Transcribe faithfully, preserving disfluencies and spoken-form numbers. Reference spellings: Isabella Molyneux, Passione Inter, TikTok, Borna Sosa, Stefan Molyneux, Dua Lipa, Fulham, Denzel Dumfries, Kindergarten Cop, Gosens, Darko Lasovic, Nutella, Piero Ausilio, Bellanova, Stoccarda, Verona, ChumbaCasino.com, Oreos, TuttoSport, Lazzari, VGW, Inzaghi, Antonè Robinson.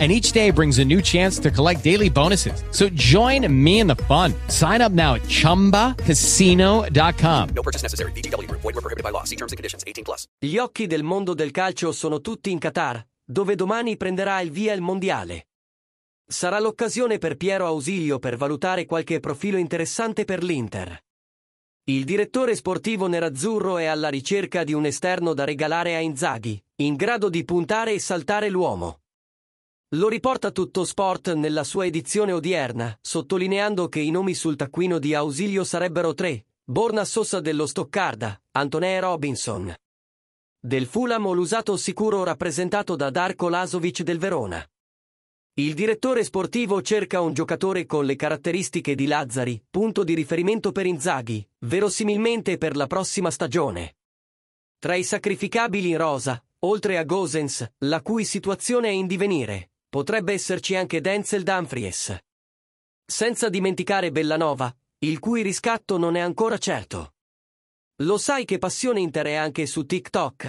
And each day brings a new chance to collect daily bonuses. So join me in the fun. Sign up now at Chumba Casino dot com. No purchase necessary. V G W. Void where prohibited by law. See terms and conditions. eighteen plus. Gli occhi del mondo del calcio sono tutti in Qatar, dove domani prenderà il via il mondiale. Sarà l'occasione per Piero Ausilio per valutare qualche profilo interessante per l'Inter. Il direttore sportivo nerazzurro è alla ricerca di un esterno da regalare a Inzaghi, in grado di puntare e saltare l'uomo. Lo riporta TuttoSport nella sua edizione odierna, sottolineando che i nomi sul taccuino di Ausilio sarebbero tre: Borna Sosa dello Stoccarda, Antonè Robinson del Fulham o l'usato sicuro rappresentato da Darko Lasovic del Verona. Il direttore sportivo cerca un giocatore con le caratteristiche di Lazzari, punto di riferimento per Inzaghi, verosimilmente per la prossima stagione. Tra i sacrificabili in rosa, oltre a Gosens, la cui situazione è in divenire, potrebbe esserci anche Denzel Dumfries. Senza dimenticare Bellanova, il cui riscatto non è ancora certo. Lo sai che Passione Inter è anche su TikTok?